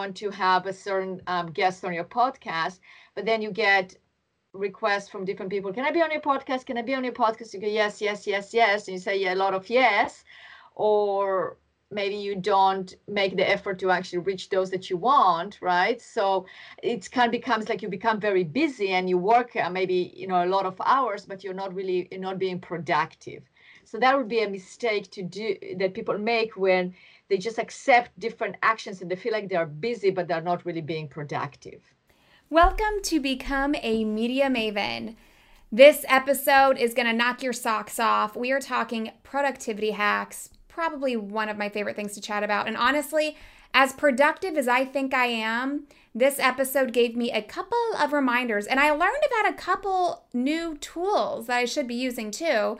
want to have a certain guest on your podcast, but then you get requests from different people. Can I be on your podcast? Can I be on your podcast? You go, yes, yes, yes, yes. And you say yeah, a lot of yes. Or maybe you don't make the effort to actually reach those that you want, right? So it kind of becomes like you become very busy and you work maybe, you know, a lot of hours, but you're not being productive. So that would be a mistake to do that people make when they just accept different actions and they feel like they're busy, but they're not really being productive. Welcome to Become a Media Maven. This episode is going to knock your socks off. We are talking productivity hacks, probably one of my favorite things to chat about. And honestly, as productive as I think I am, this episode gave me a couple of reminders. And I learned about a couple new tools that I should be using too.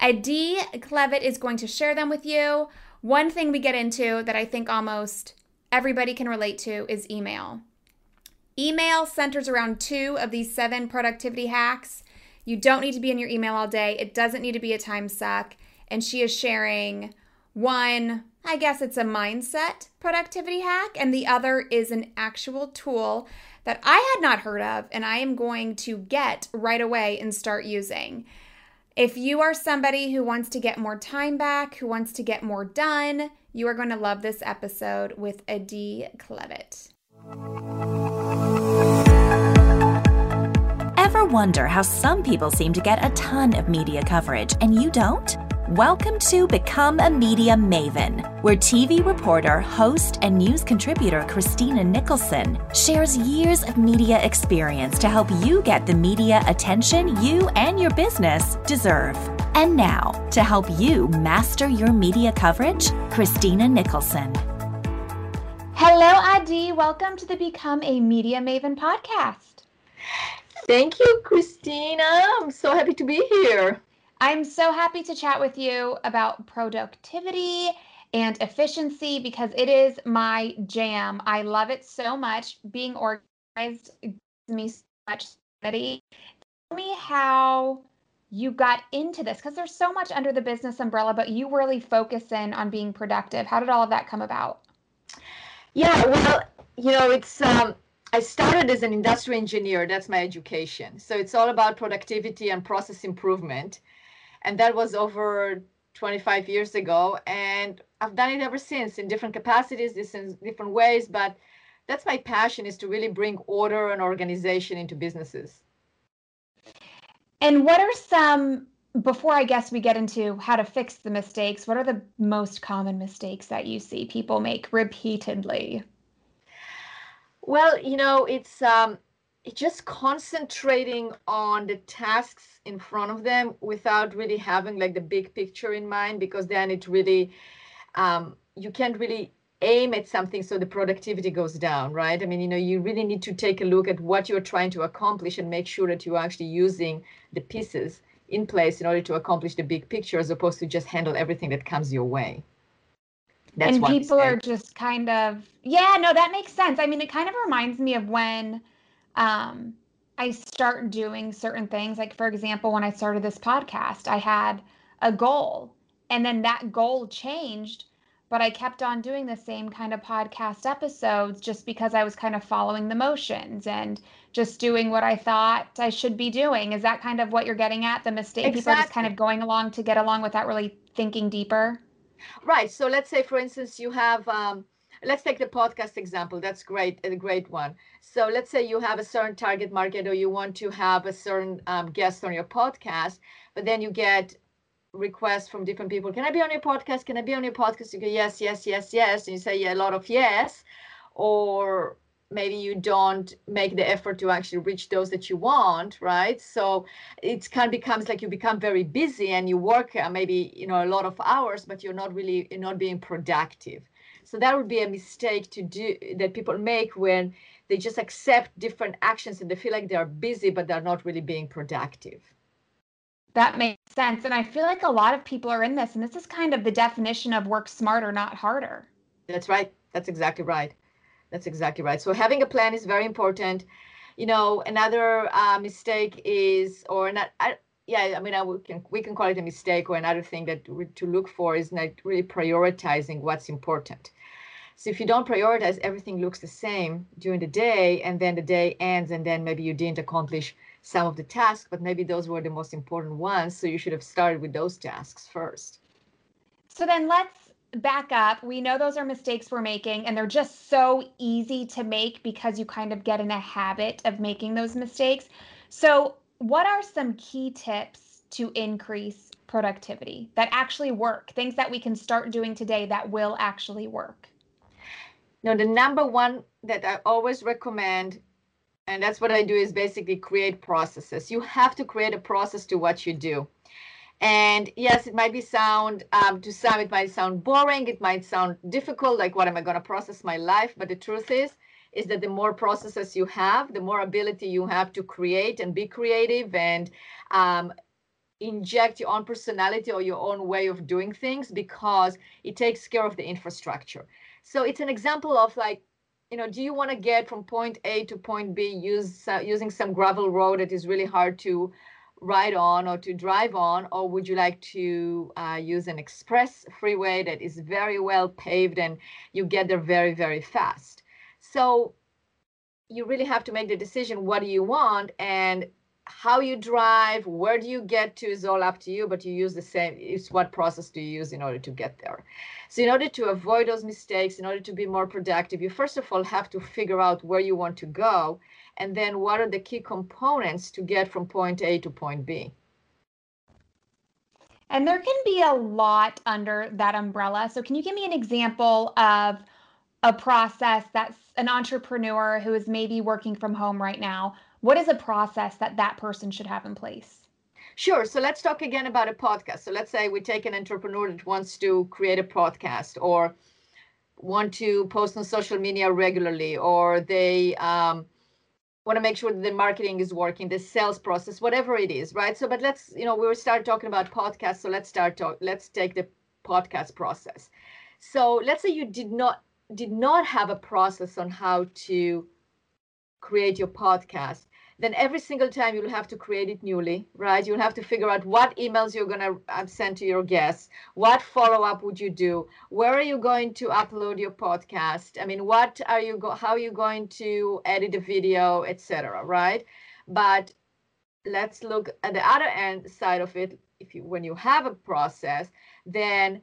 Adi Klevit is going to share them with you. One thing we get into that I think almost everybody can relate to is email. Email centers around 2 of these 7 productivity hacks. You don't need to be in your email all day. It doesn't need to be a time suck. And she is sharing one, I guess it's a mindset productivity hack, and the other is an actual tool that I had not heard of, and I am going to get right away and start using. If you are somebody who wants to get more time back, who wants to get more done, you are going to love this episode with Adi Klevit. Ever wonder how some people seem to get a ton of media coverage and you don't? Welcome to Become a Media Maven, where TV reporter, host, and news contributor Christina Nicholson shares years of media experience to help you get the media attention you and your business deserve. And now, to help you master your media coverage, Christina Nicholson. Hello, Adi. Welcome to the Become a Media Maven podcast. Thank you, Christina. I'm so happy to be here. I'm so happy to chat with you about productivity and efficiency because it is my jam. I love it so much. Being organized gives me so much sanity. Tell me how you got into this because there's so much under the business umbrella, but you really focus in on being productive. How did all of that come about? Yeah, well, you know, it's I started as an industrial engineer. That's my education. So it's all about productivity and process improvement. And that was over 25 years ago. And I've done it ever since in different capacities, in different ways. But that's my passion, is to really bring order and organization into businesses. And what are some, before I guess we get into how to fix the mistakes, what are the most common mistakes that you see people make repeatedly? Well, you know, it's just concentrating on the tasks in front of them without really having like the big picture in mind, because then it really, you can't really aim at something. So the productivity goes down, right? I mean, you know, you really need to take a look at what you're trying to accomplish and make sure that you're actually using the pieces in place in order to accomplish the big picture, as opposed to just handle everything that comes your way. That's and people are just kind of, yeah, no, that makes sense. I mean, it kind of reminds me of when I start doing certain things. Like, for example, when I started this podcast, I had a goal, and then that goal changed, but I kept on doing the same kind of podcast episodes just because I was kind of following the motions and just doing what I thought I should be doing. Is that kind of what you're getting at? The mistake Exactly. People are just kind of going along to get along without really thinking deeper? Right. So let's say, for instance, you have, let's take the podcast example. That's great, a great one. So let's say you have a certain target market, or you want to have a certain guest on your podcast, but then you get requests from different people. Can I be on your podcast? Can I be on your podcast? You go, yes, yes, yes, yes. And you say yeah, a lot of yes. Or maybe you don't make the effort to actually reach those that you want, right? So it kind of becomes like you become very busy and you work maybe, you know, a lot of hours, but you're not being productive. So that would be a mistake to do that people make when they just accept different actions and they feel like they're busy, but they're not really being productive. That makes sense. And I feel like a lot of people are in this, and this is kind of the definition of work smarter, not harder. That's right. That's exactly right. That's exactly right. So having a plan is very important. You know, another mistake is, or not, we can call it a mistake, or another thing that to look for is not really prioritizing what's important. So if you don't prioritize, everything looks the same during the day, and then the day ends, and then maybe you didn't accomplish some of the tasks, but maybe those were the most important ones. So you should have started with those tasks first. So then let's back up. We know those are mistakes we're making, and they're just so easy to make because you kind of get in a habit of making those mistakes. So what are some key tips to increase productivity that actually work, things that we can start doing today that will actually work? Now, the number one that I always recommend, and that's what I do, is basically create processes. You have to create a process to what you do. And yes, it might be sound, to some, it might sound boring. It might sound difficult, like what am I going to process my life? But the truth is that the more processes you have, the more ability you have to create and be creative and inject your own personality or your own way of doing things, because it takes care of the infrastructure. So it's an example of, like, you know, do you want to get from point A to point B using some gravel road that is really hard to ride on or to drive on? Or would you like to use an express freeway that is very well paved and you get there very, very fast? So you really have to make the decision, what do you want, and how you drive, where do you get to is all up to you, but you use the same, it's what process do you use in order to get there. So in order to avoid those mistakes, in order to be more productive, you first of all have to figure out where you want to go, and then what are the key components to get from point A to point B. And there can be a lot under that umbrella. So can you give me an example of a process that's an entrepreneur who is maybe working from home right now? What is a process that that person should have in place? Sure. So let's talk again about a podcast. So let's say we take an entrepreneur that wants to create a podcast or want to post on social media regularly, or they want to make sure that the marketing is working, the sales process, whatever it is, right? So, but let's, you know, we will start talking about podcasts. So let's take the podcast process. So let's say you did not have a process on how to create your podcast, then every single time you'll have to create it newly, right? You'll have to figure out what emails you're going to send to your guests, what follow-up would you do, where are you going to upload your podcast? I mean, what are you how are you going to edit the video, etc., right? But let's look at the other end side of it. When you have a process, then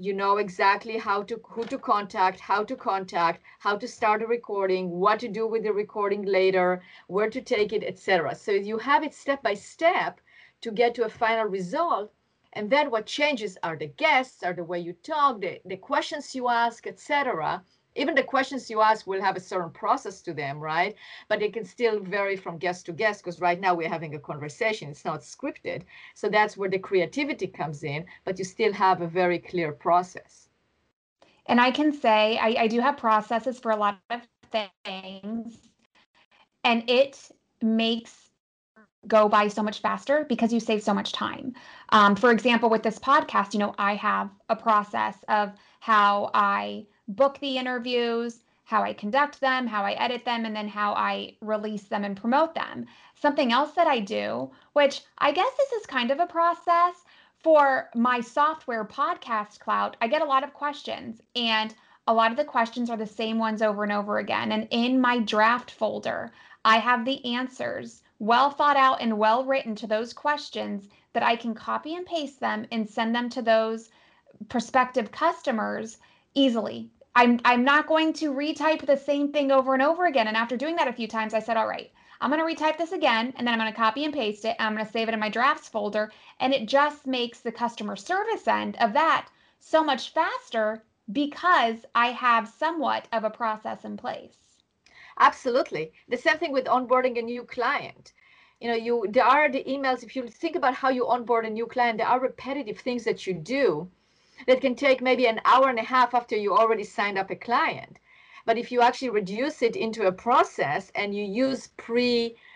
you know exactly who to contact, how to start a recording, what to do with the recording later, where to take it, etc. So you have it step by step to get to a final result. And then what changes are the guests, are the way you talk, the questions you ask, etc. Even the questions you ask will have a certain process to them, right? But it can still vary from guest to guest, because right now we're having a conversation. It's not scripted. So that's where the creativity comes in, but you still have a very clear process. And I can say I do have processes for a lot of things, and it makes go by so much faster because you save so much time. For example, with this podcast, you know, I have a process of how I book the interviews, how I conduct them, how I edit them, and then how I release them and promote them. Something else that I do, which I guess this is kind of a process for my software, Podcast Clout, I get a lot of questions, and a lot of the questions are the same ones over and over again. And in my draft folder, I have the answers well thought out and well written to those questions that I can copy and paste them and send them to those prospective customers easily. I'm not going to retype the same thing over and over again. And after doing that a few times, I said, all right, I'm going to retype this again, and then I'm going to copy and paste it. And I'm going to save it in my drafts folder. And it just makes the customer service end of that so much faster because I have somewhat of a process in place. Absolutely. The same thing with onboarding a new client. You know, there are the emails. If you think about how you onboard a new client, there are repetitive things that you do that can take maybe an hour and a half after you already signed up a client. But if you actually reduce it into a process and you use pre-typed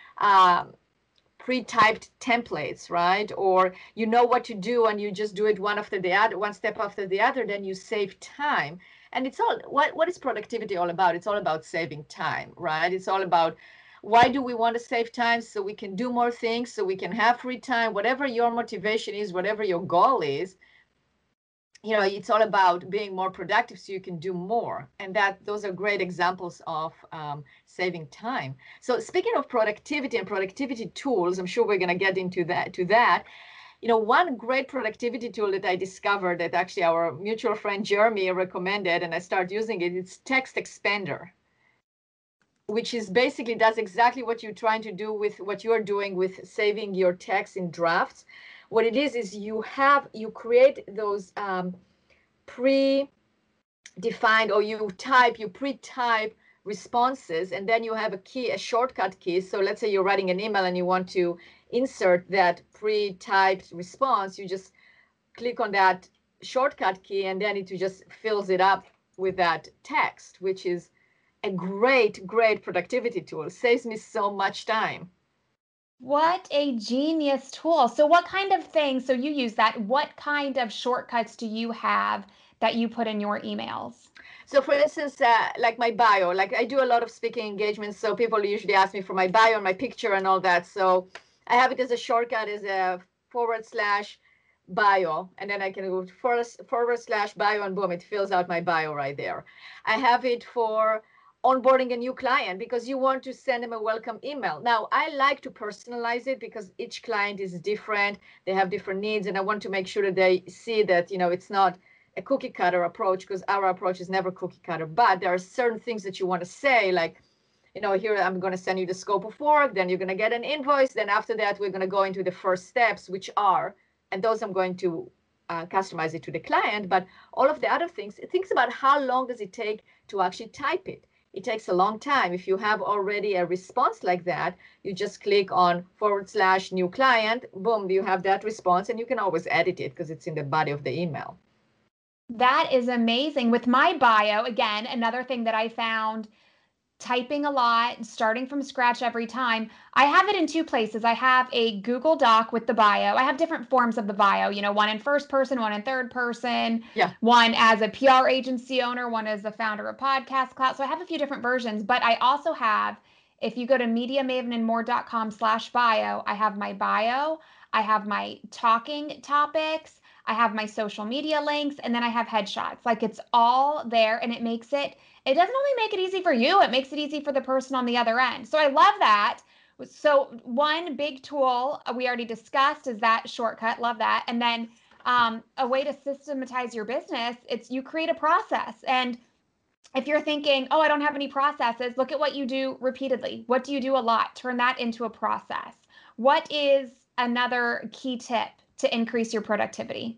templates, right? Or you know what to do and you just do it one after the other, one step after the other, then you save time. And it's all, what is productivity all about? It's all about saving time, right? It's all about, why do we want to save time? So we can do more things, so we can have free time, whatever your motivation is, whatever your goal is. you know, it's all about being more productive so you can do more. And that those are great examples of saving time. So speaking of productivity and productivity tools, I'm sure we're going to get into that. You know, one great productivity tool that I discovered that actually our mutual friend Jeremy recommended, and I started using it, it's Text Expander, which is basically does exactly what you're trying to do with what you're doing with saving your text in drafts. What it is you create those pre-defined, or you pre-type responses, and then you have a shortcut key. So let's say you're writing an email and you want to insert that pre-typed response. You just click on that shortcut key, and then it just fills it up with that text, which is a great, great productivity tool. Saves me so much time. What a genius tool. So what kind of things, so you use that, what kind of shortcuts do you have that you put in your emails? So for instance, like my bio, like I do a lot of speaking engagements. So people usually ask me for my bio and my picture and all that. So I have it as a shortcut, as a /bio. And then I can go forward slash bio and boom, it fills out my bio right there. I have it for onboarding a new client because you want to send them a welcome email. Now, I like to personalize it because each client is different. They have different needs, and I want to make sure that they see that, you know, it's not a cookie cutter approach, because our approach is never cookie cutter, but there are certain things that you want to say, like, you know, here I'm going to send you the scope of work, then you're going to get an invoice. Then after that, we're going to go into the first steps, which are, and those I'm going to customize it to the client, but all of the other things, it thinks about how long does it take to actually type it. It takes a long time. If you have already a response like that, you just click on /new client, boom, you have that response, and you can always edit it because it's in the body of the email. That is amazing. With my bio, again, another thing that I found, typing a lot, starting from scratch every time, I have it in two places. I have a Google Doc with the bio. I have different forms of the bio, you know, one in first person, one in third person, one as a PR agency owner, one as the founder of Podcast Clout. So I have a few different versions, but I also have, if you go to MediaMavenAndMore.com/bio, I have my bio, I have my talking topics, I have my social media links, and then I have headshots. Like, it's all there, and it doesn't only make it easy for you, it makes it easy for the person on the other end. So I love that. So one big tool we already discussed is that shortcut. Love that. And then a way to systematize your business, it's you create a process. And if you're thinking, oh, I don't have any processes, look at what you do repeatedly. What do you do a lot? Turn that into a process. What is another key tip to increase your productivity?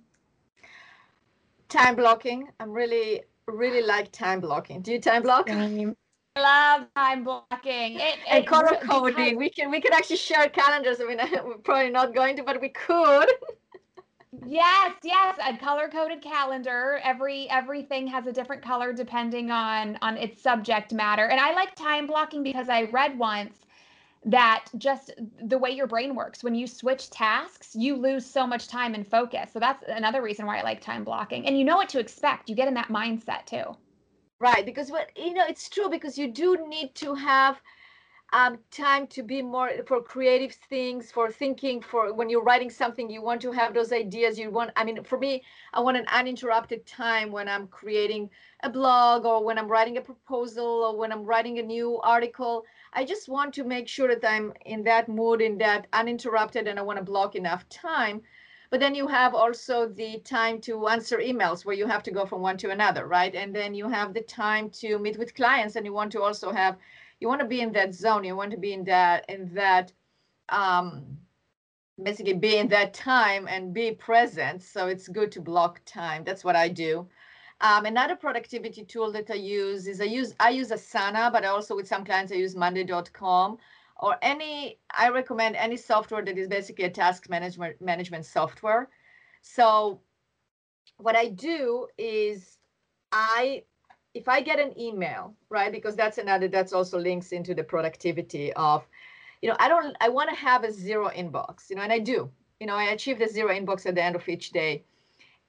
Time blocking. I'm really like time blocking. Do you time block? I love time blocking. And color coding. We can actually share calendars. I mean, we're probably not going to, but we could. Yes. A color coded calendar. Everything has a different color depending on its subject matter. And I like time blocking because I read once that just the way your brain works, when you switch tasks, you lose so much time and focus. So that's another reason why I like time blocking. And you know what to expect. You get in that mindset too. Right. Because it's true, because you do need to have time to be more for creative things, for thinking, for when you're writing something, you want to have those ideas. For me, I want an uninterrupted time when I'm creating a blog, or when I'm writing a proposal, or when I'm writing a new article. I just want to make sure that I'm in that mood, in that uninterrupted, and I want to block enough time. But then you have also the time to answer emails, where you have to go from one to another, right? And then you have the time to meet with clients, and you want to also have, you want to be in that zone. You want to be be in that time and be present. So it's good to block time. That's what I do. Another productivity tool that I use is I use Asana, but I also, with some clients, I use Monday.com, or I recommend any software that is basically a task management software. So what I do is if I get an email, right, because that's also links into the productivity of, you know, I want to have a zero inbox, you know, and I do, you know, I achieve the zero inbox at the end of each day.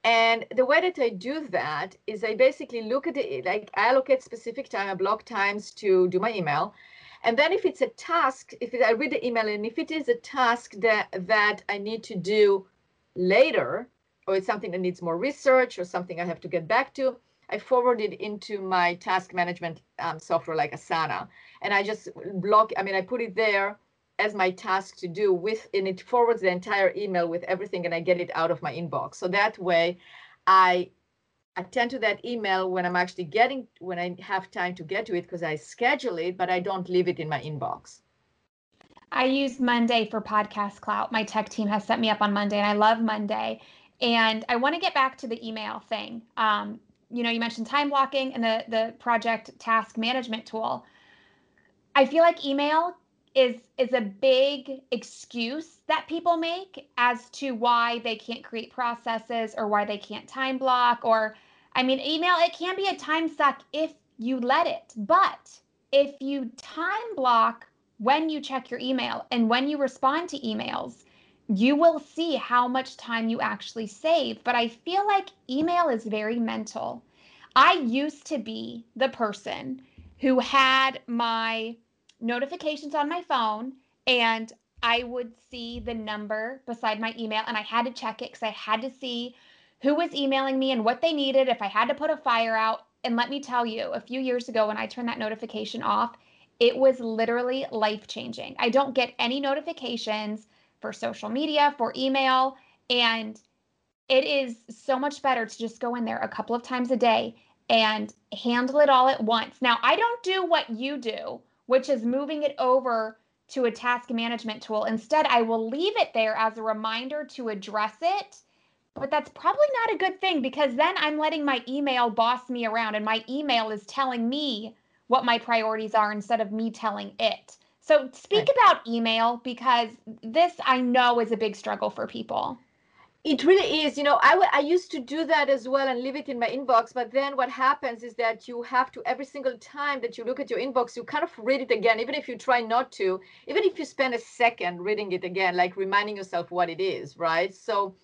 And the way that I do that is I basically look at it, like I allocate specific time, I block times to do my email. And then if it's a task, I read the email, and if it is a task that I need to do later, or it's something that needs more research or something I have to get back to, I forward it into my task management software like Asana. And I just I put it there as my task to do with, and it forwards the entire email with everything, and I get it out of my inbox. So that way I attend to that email when I'm actually getting, when I have time to get to it, because I schedule it, but I don't leave it in my inbox. I use Monday for podcast clout. My tech team has set me up on Monday, and I love Monday. And I want to get back to the email thing. You mentioned time blocking and the project task management tool. I feel like email is a big excuse that people make as to why they can't create processes or why they can't time block, or, email, it can be a time suck if you let it. But if you time block when you check your email and when you respond to emails, you will see how much time you actually save. But I feel like email is very mental. I used to be the person who had my notifications on my phone, and I would see the number beside my email, and I had to check it because I had to see who was emailing me and what they needed, if I had to put a fire out. And let me tell you, a few years ago when I turned that notification off, it was literally life-changing. I don't get any notifications for social media, for email, and it is so much better to just go in there a couple of times a day and handle it all at once. Now, I don't do what you do, which is moving it over to a task management tool. Instead, I will leave it there as a reminder to address it, but that's probably not a good thing, because then I'm letting my email boss me around, and my email is telling me what my priorities are instead of me telling it. So speak about email, because this I know is a big struggle for people. It really is. I used to do that as well and leave it in my inbox. But then what happens is that you have to, every single time that you look at your inbox, you kind of read it again, even if you try not to, even if you spend a second reading it again, like reminding yourself what it is, right? So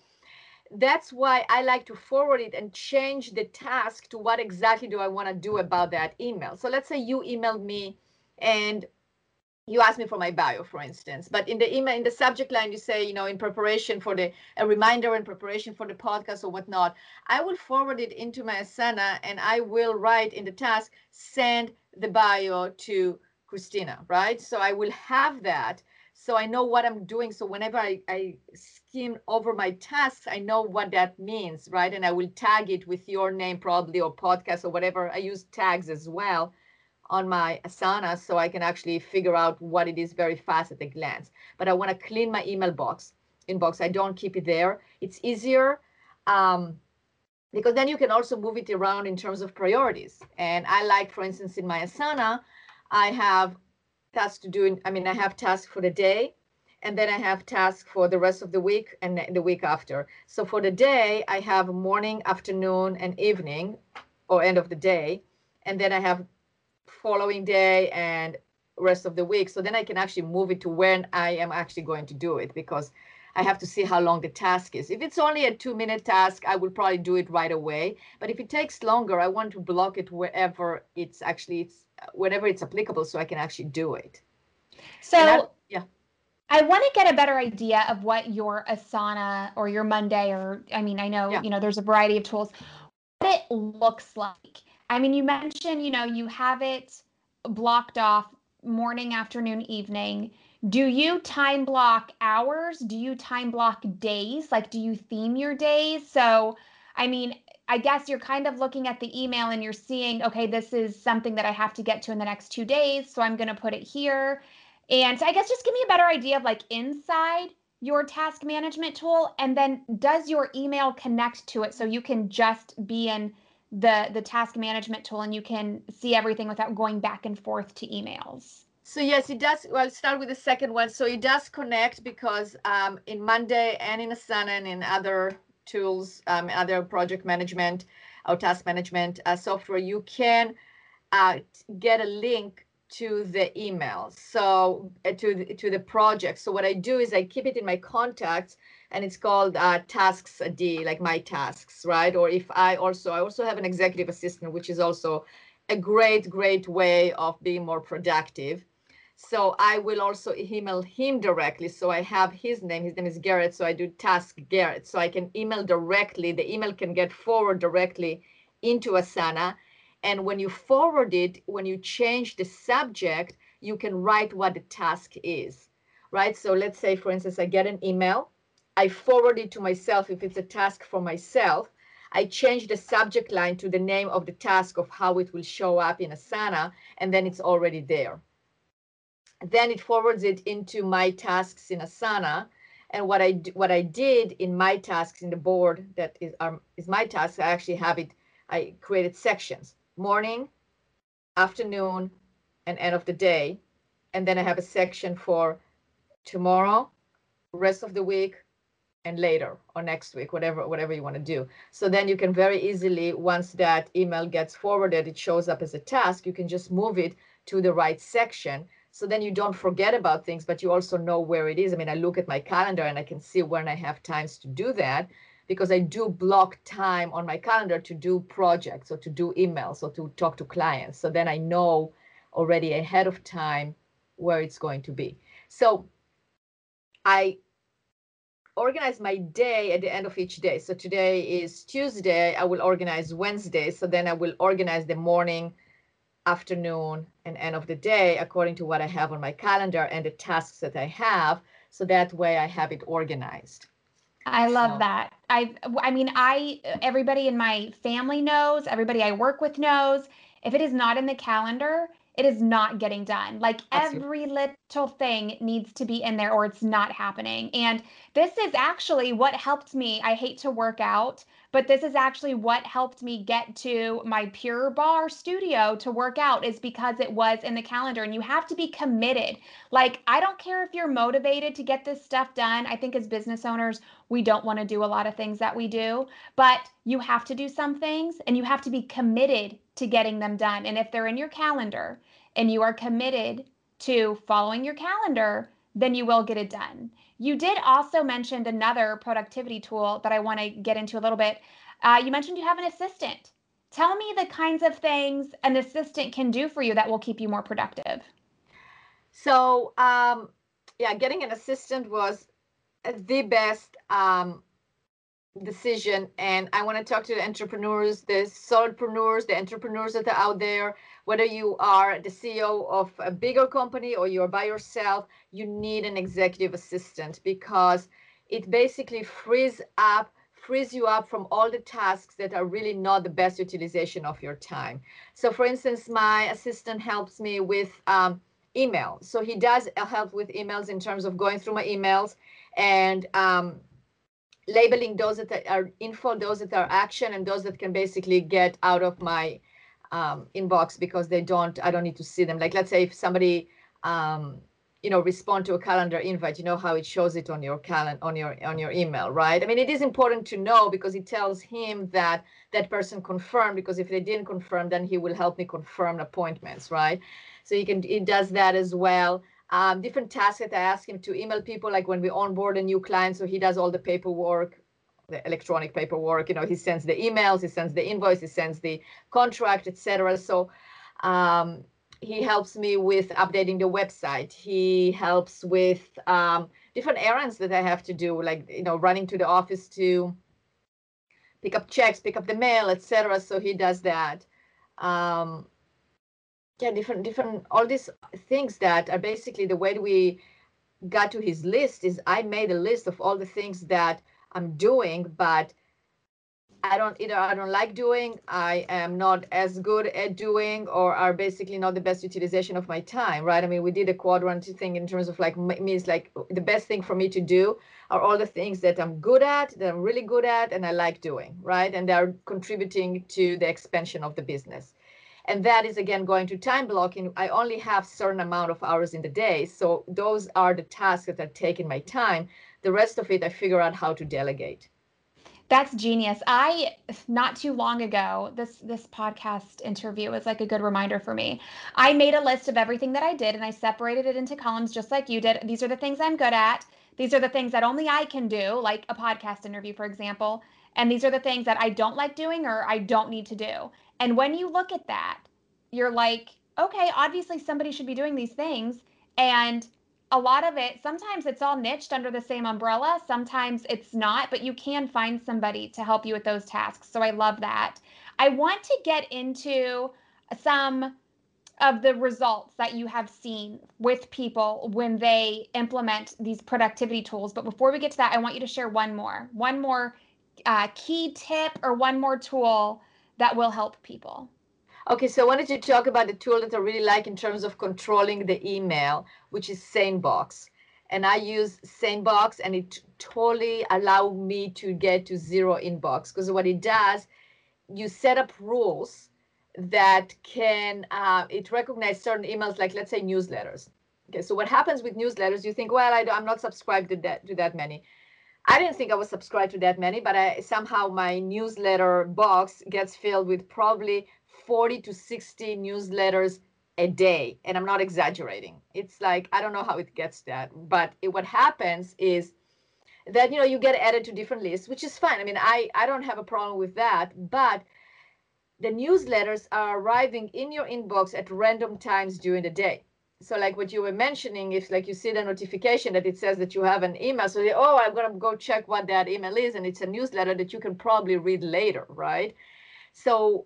that's why I like to forward it and change the task to what exactly do I want to do about that email. So let's say you emailed me and you asked me for my bio, for instance, but in the email, in the subject line, you say, in preparation for a reminder, in preparation for the podcast or whatnot, I will forward it into my Asana, and I will write in the task, send the bio to Christina, right? So I will have that. So I know what I'm doing. So whenever I skim over my tasks, I know what that means, right? And I will tag it with your name probably, or podcast or whatever. I use tags as well on my Asana, so I can actually figure out what it is very fast at a glance. But I want to clean my email inbox. I don't keep it there. It's easier because then you can also move it around in terms of priorities. And I like, for instance, in my Asana, I have tasks to do. I have tasks for the day, and then I have tasks for the rest of the week and the week after. So for the day, I have morning, afternoon, and evening, or end of the day. And then I have following day and rest of the week. So then I can actually move it to when I am actually going to do it, because I have to see how long the task is. If it's only a 2-minute task, I will probably do it right away. But if it takes longer, I want to block it wherever whenever it's applicable, so I can actually do it. So I want to get a better idea of what your Asana or your Monday, or there's a variety of tools, what it looks like. You mentioned, you have it blocked off morning, afternoon, evening. Do you time block hours? Do you time block days? Like, do you theme your days? So, I guess you're kind of looking at the email and you're seeing, okay, this is something that I have to get to in the next 2 days, so I'm going to put it here. And I guess just give me a better idea of, like, inside your task management tool, and then does your email connect to it so you can just be in the task management tool and you can see everything without going back and forth to emails? So yes, it does. Well, I'll start with the second one. So it does connect, because in Monday and in Asana and in other tools, other project management or task management software, you can get a link to the email. So to the project. So what I do is I keep it in my contacts, and it's called tasks D, like my tasks, right? Or if I also have an executive assistant, which is also a great way of being more productive. So I will also email him directly. So I have his name is Garrett. So I do task Garrett. So I can email directly. The email can get forwarded directly into Asana. And when you forward it, when you change the subject, you can write what the task is, right? So let's say, for instance, I get an email. I forward it to myself if it's a task for myself. I change the subject line to the name of the task of how it will show up in Asana, and then it's already there. Then it forwards it into my tasks in Asana. And what I did in my tasks in the board that is my task, I actually have it, I created sections, morning, afternoon, and end of the day. And then I have a section for tomorrow, rest of the week, and later or next week, whatever you want to do. So then you can very easily, once that email gets forwarded, it shows up as a task, you can just move it to the right section. So then you don't forget about things, but you also know where it is. I mean, I look at my calendar and I can see when I have times to do that, because I do block time on my calendar to do projects or to do emails or to talk to clients. So then I know already ahead of time where it's going to be. So I organize my day at the end of each day. So today is Tuesday. I will organize Wednesday. So then I will organize the morning, afternoon, and end of the day according to what I have on my calendar and the tasks that I have. So that way I have it organized. I love that. I mean, everybody in my family knows, everybody I work with knows, if it is not in the calendar, it is not getting done. Like every little thing needs to be in there or it's not happening. And this is actually what helped me. I hate to work out, but this is actually what helped me get to my Pure Bar studio to work out, is because it was in the calendar. And you have to be committed. Like, I don't care if you're motivated to get this stuff done. I think as business owners, we don't want to do a lot of things that we do, but you have to do some things and you have to be committed to getting them done. And if they're in your calendar and you are committed to following your calendar, then you will get it done. You did also mention another productivity tool that I want to get into a little bit. You mentioned you have an assistant. Tell me the kinds of things an assistant can do for you that will keep you more productive. So, yeah, getting an assistant was the best decision. And I want to talk to the entrepreneurs, the solopreneurs, the entrepreneurs that are out there, whether you are the CEO of a bigger company or you're by yourself, you need an executive assistant, because it basically frees you up from all the tasks that are really not the best utilization of your time. So for instance, my assistant helps me with email. So he does help with emails in terms of going through my emails and labeling those that are info, those that are action, and those that can basically get out of my inbox because I don't need to see them. Like, let's say if somebody, respond to a calendar invite, you know how it shows it on your calendar, on your email, right? I mean, it is important to know because it tells him that that person confirmed, because if they didn't confirm, then he will help me confirm appointments, right? So it does that as well. Different tasks that I ask him to email people, like when we onboard a new client. So he does all the paperwork, the electronic paperwork, he sends the emails, he sends the invoice, he sends the contract, etc. So he helps me with updating the website. He helps with different errands that I have to do, like, running to the office to pick up checks, pick up the mail, etc. So he does that. Yeah, different, all these things that are basically the way we got to his list is I made a list of all the things that I'm doing, but I don't like doing, I am not as good at doing, or are basically not the best utilization of my time, right? I mean, we did a quadrant thing in terms of like, means like the best thing for me to do are all the things that I'm good at, that I'm really good at, and I like doing, right? And they're contributing to the expansion of the business. And that is, again, going to time blocking. I only have a certain amount of hours in the day. So those are the tasks that are taking my time. The rest of it, I figure out how to delegate. That's genius. Not too long ago, this podcast interview was like a good reminder for me. I made a list of everything that I did, and I separated it into columns just like you did. These are the things I'm good at. These are the things that only I can do, like a podcast interview, for example. And these are the things that I don't like doing or I don't need to do. And when you look at that, you're like, okay, obviously somebody should be doing these things. And a lot of it, sometimes it's all niched under the same umbrella. Sometimes it's not, but you can find somebody to help you with those tasks. So I love that. I want to get into some of the results that you have seen with people when they implement these productivity tools. But before we get to that, I want you to share one more key tip or one more tool that will help people. Okay, so I wanted to talk about the tool that I really like in terms of controlling the email, which is Sanebox. And I use Sanebox, and it totally allowed me to get to zero inbox, because what it does, you set up rules that can, it recognizes certain emails, like let's say newsletters. Okay, so what happens with newsletters, you think, well, I'm not subscribed to that many. I didn't think I was subscribed to that many, but somehow my newsletter box gets filled with probably 40 to 60 newsletters a day. And I'm not exaggerating. It's like, I don't know how it gets that, but what happens is that, you get added to different lists, which is fine. I mean, I don't have a problem with that, but the newsletters are arriving in your inbox at random times during the day. So like what you were mentioning, if like you see the notification that it says that you have an email, so I'm going to go check what that email is. And it's a newsletter that you can probably read later, right? So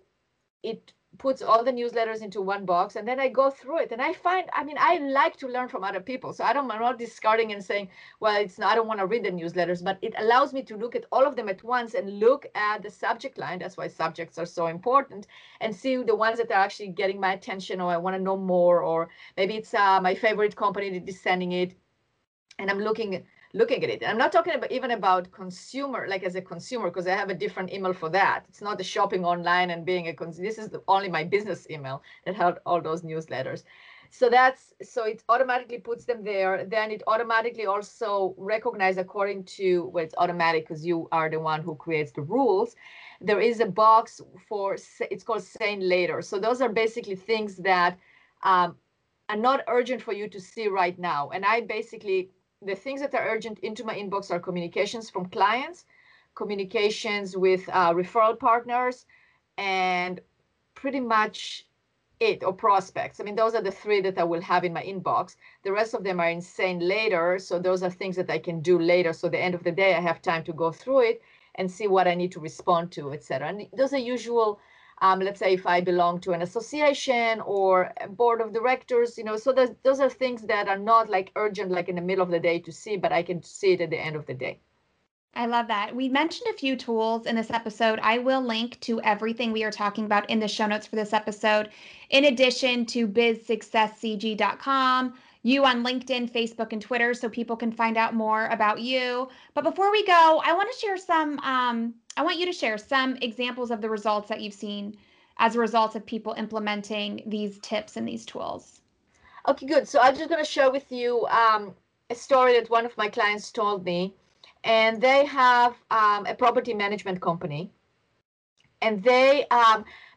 it puts all the newsletters into one box, and then I go through it, and I find, I like to learn from other people. So I'm not discarding and saying, well, I don't want to read the newsletters, but it allows me to look at all of them at once and look at the subject line. That's why subjects are so important, and see the ones that are actually getting my attention, or I want to know more, or maybe it's my favorite company that is sending it. And I'm looking at it. And I'm not talking about even about consumer, like as a consumer, because I have a different email for that. It's not the shopping online and being a consumer. This is only my business email that held all those newsletters. So it automatically puts them there. Then it automatically also recognizes, according to, well, it's automatic because you are the one who creates the rules. There is a box for, it's called Send Later. So those are basically things that are not urgent for you to see right now. And I basically, the things that are urgent into my inbox are communications from clients, communications with referral partners, and pretty much it, or prospects. Those are the three that I will have in my inbox. The rest of them are insane later. So those are things that I can do later. So at the end of the day, I have time to go through it and see what I need to respond to, etc. And those are usual, let's say if I belong to an association or a board of directors, so those are things that are not like urgent, like in the middle of the day to see, but I can see it at the end of the day. I love that. We mentioned a few tools in this episode. I will link to everything we are talking about in the show notes for this episode, in addition to bizsuccesscg.com, you on LinkedIn, Facebook, and Twitter, so people can find out more about you. But before we go, I want to share some, I want you to share some examples of the results that you've seen as a result of people implementing these tips and these tools. Okay, good. So I'm just going to share with you a story that one of my clients told me, and they have a property management company. And they,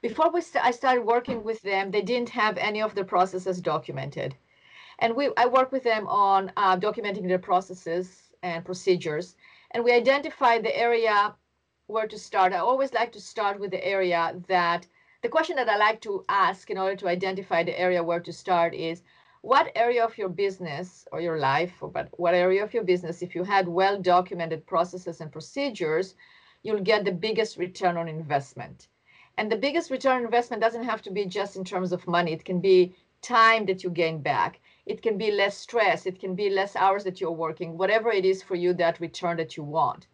before I started working with them, they didn't have any of the processes documented. And I work with them on documenting their processes and procedures. And we identify the area where to start. I always like to start with the area that, the question that I like to ask in order to identify the area where to start is, what area of your business or your life, what area of your business, if you had well-documented processes and procedures, you'll get the biggest return on investment. And the biggest return on investment doesn't have to be just in terms of money. It can be time that you gain back. It can be less stress. It can be less hours that you're working, whatever it is for you, that return that you want.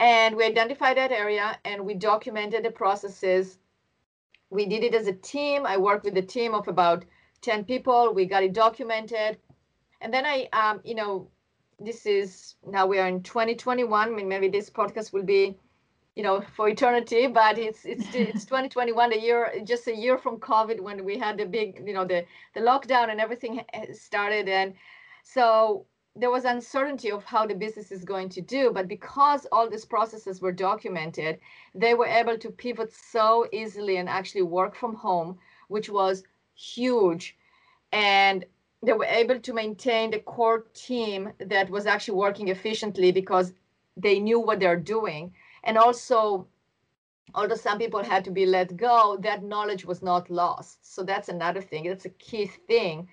And we identified that area, and we documented the processes. We did it as a team. I worked with a team of about 10 people. We got it documented. And then this is, now we are in 2021. Maybe this podcast will be, for eternity, but it's 2021, just a year from COVID, when we had the big, the lockdown and everything started. And so there was uncertainty of how the business is going to do, but because all these processes were documented, they were able to pivot so easily and actually work from home, which was huge. And they were able to maintain the core team that was actually working efficiently because they knew what they're doing. And also, although some people had to be let go, that knowledge was not lost. So that's another thing. That's a key thing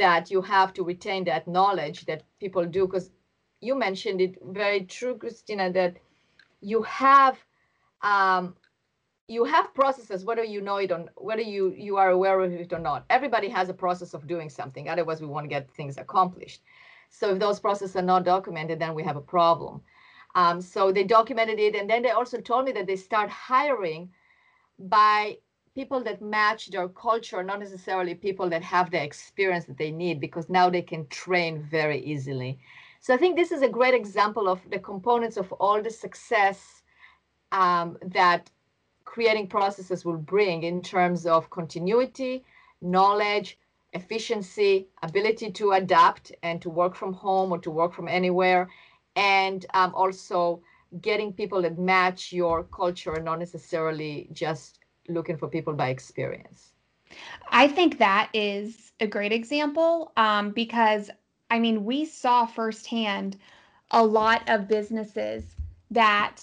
that you have to retain that knowledge that people do, because you mentioned it very true, Christina, that you have processes, whether you know it or whether you are aware of it or not. Everybody has a process of doing something. Otherwise, we won't get things accomplished. So if those processes are not documented, then we have a problem. So they documented it. And then they also told me that they start hiring by people that match their culture, not necessarily people that have the experience that they need, because now they can train very easily. So I think this is a great example of the components of all the success that creating processes will bring in terms of continuity, knowledge, efficiency, ability to adapt and to work from home or to work from anywhere, and also getting people that match your culture, not necessarily just looking for people by experience. I think that is a great example because, I mean, we saw firsthand a lot of businesses that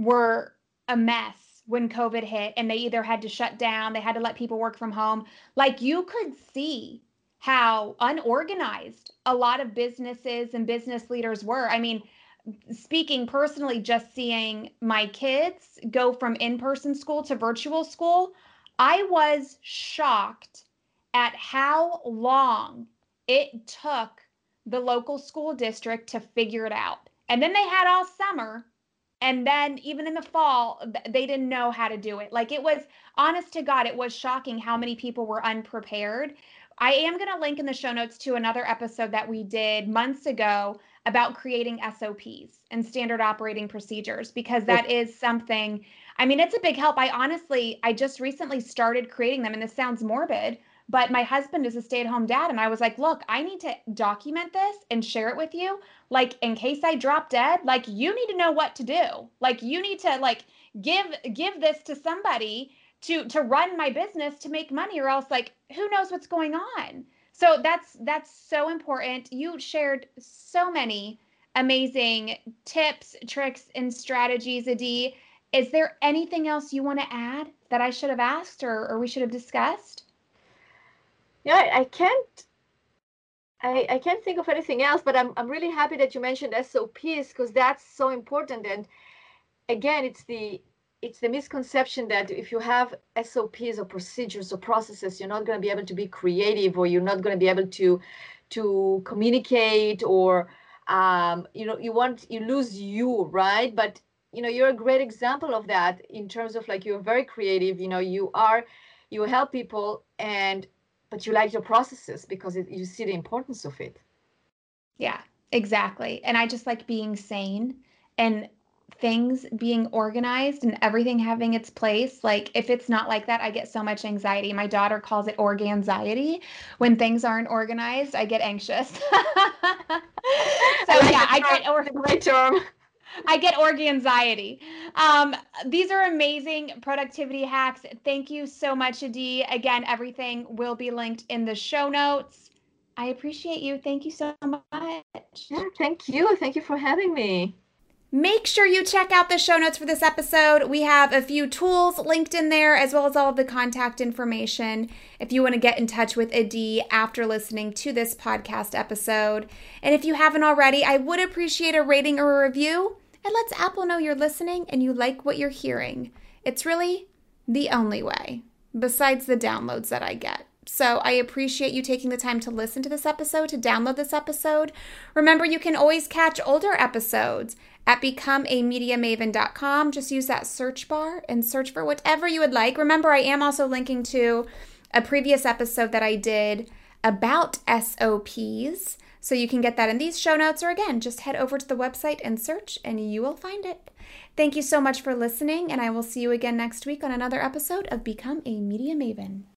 were a mess when COVID hit, and they either had to shut down, they had to let people work from home. Like, you could see how unorganized a lot of businesses and business leaders were. I mean, speaking personally, just seeing my kids go from in-person school to virtual school, I was shocked at how long it took the local school district to figure it out. And then they had all summer. And then even in the fall, they didn't know how to do it. Like, it was, honest to God, it was shocking how many people were unprepared. I am going to link in the show notes to another episode that we did months ago about creating SOPs and standard operating procedures, because that is something, I mean, it's a big help. I just recently started creating them, and this sounds morbid, but my husband is a stay-at-home dad, and I was like, look, I need to document this and share it with you. Like, in case I drop dead, like, you need to know what to do. Like, you need to, like, give this to somebody to run my business, to make money, or else, like, who knows what's going on. So that's so important. You shared so many amazing tips, tricks, and strategies, Adi. Is there anything else you want to add that I should have asked or we should have discussed? Yeah, I can't think of anything else, but I'm really happy that you mentioned SOPs, because that's so important. And again, it's the misconception that if you have SOPs or procedures or processes, you're not going to be able to be creative, or you're not going to be able to communicate, or you lose you, right? But you're a great example of that in terms of, like, you're very creative. You help people, but you like your processes because you see the importance of it. Yeah, exactly. And I just like being sane and things being organized and everything having its place. Like, if it's not like that, I get so much anxiety. My daughter calls it organxiety. When things aren't organized, I get anxious. So yeah, I get organxiety. These are amazing productivity hacks. Thank you so much, Adi. Again, everything will be linked in the show notes. I appreciate you. Thank you so much. Yeah, thank you. Thank you for having me. Make sure you check out the show notes for this episode. We have a few tools linked in there, as well as all of the contact information if you want to get in touch with Adi after listening to this podcast episode. And if you haven't already, I would appreciate a rating or a review. And let's Apple know you're listening and you like what you're hearing. It's really the only way, besides the downloads that I get. So I appreciate you taking the time to listen to this episode, to download this episode. Remember, you can always catch older episodes at becomeamediamaven.com. Just use that search bar and search for whatever you would like. Remember, I am also linking to a previous episode that I did about SOPs. So you can get that in these show notes, or again, just head over to the website and search and you will find it. Thank you so much for listening, and I will see you again next week on another episode of Become a Media Maven.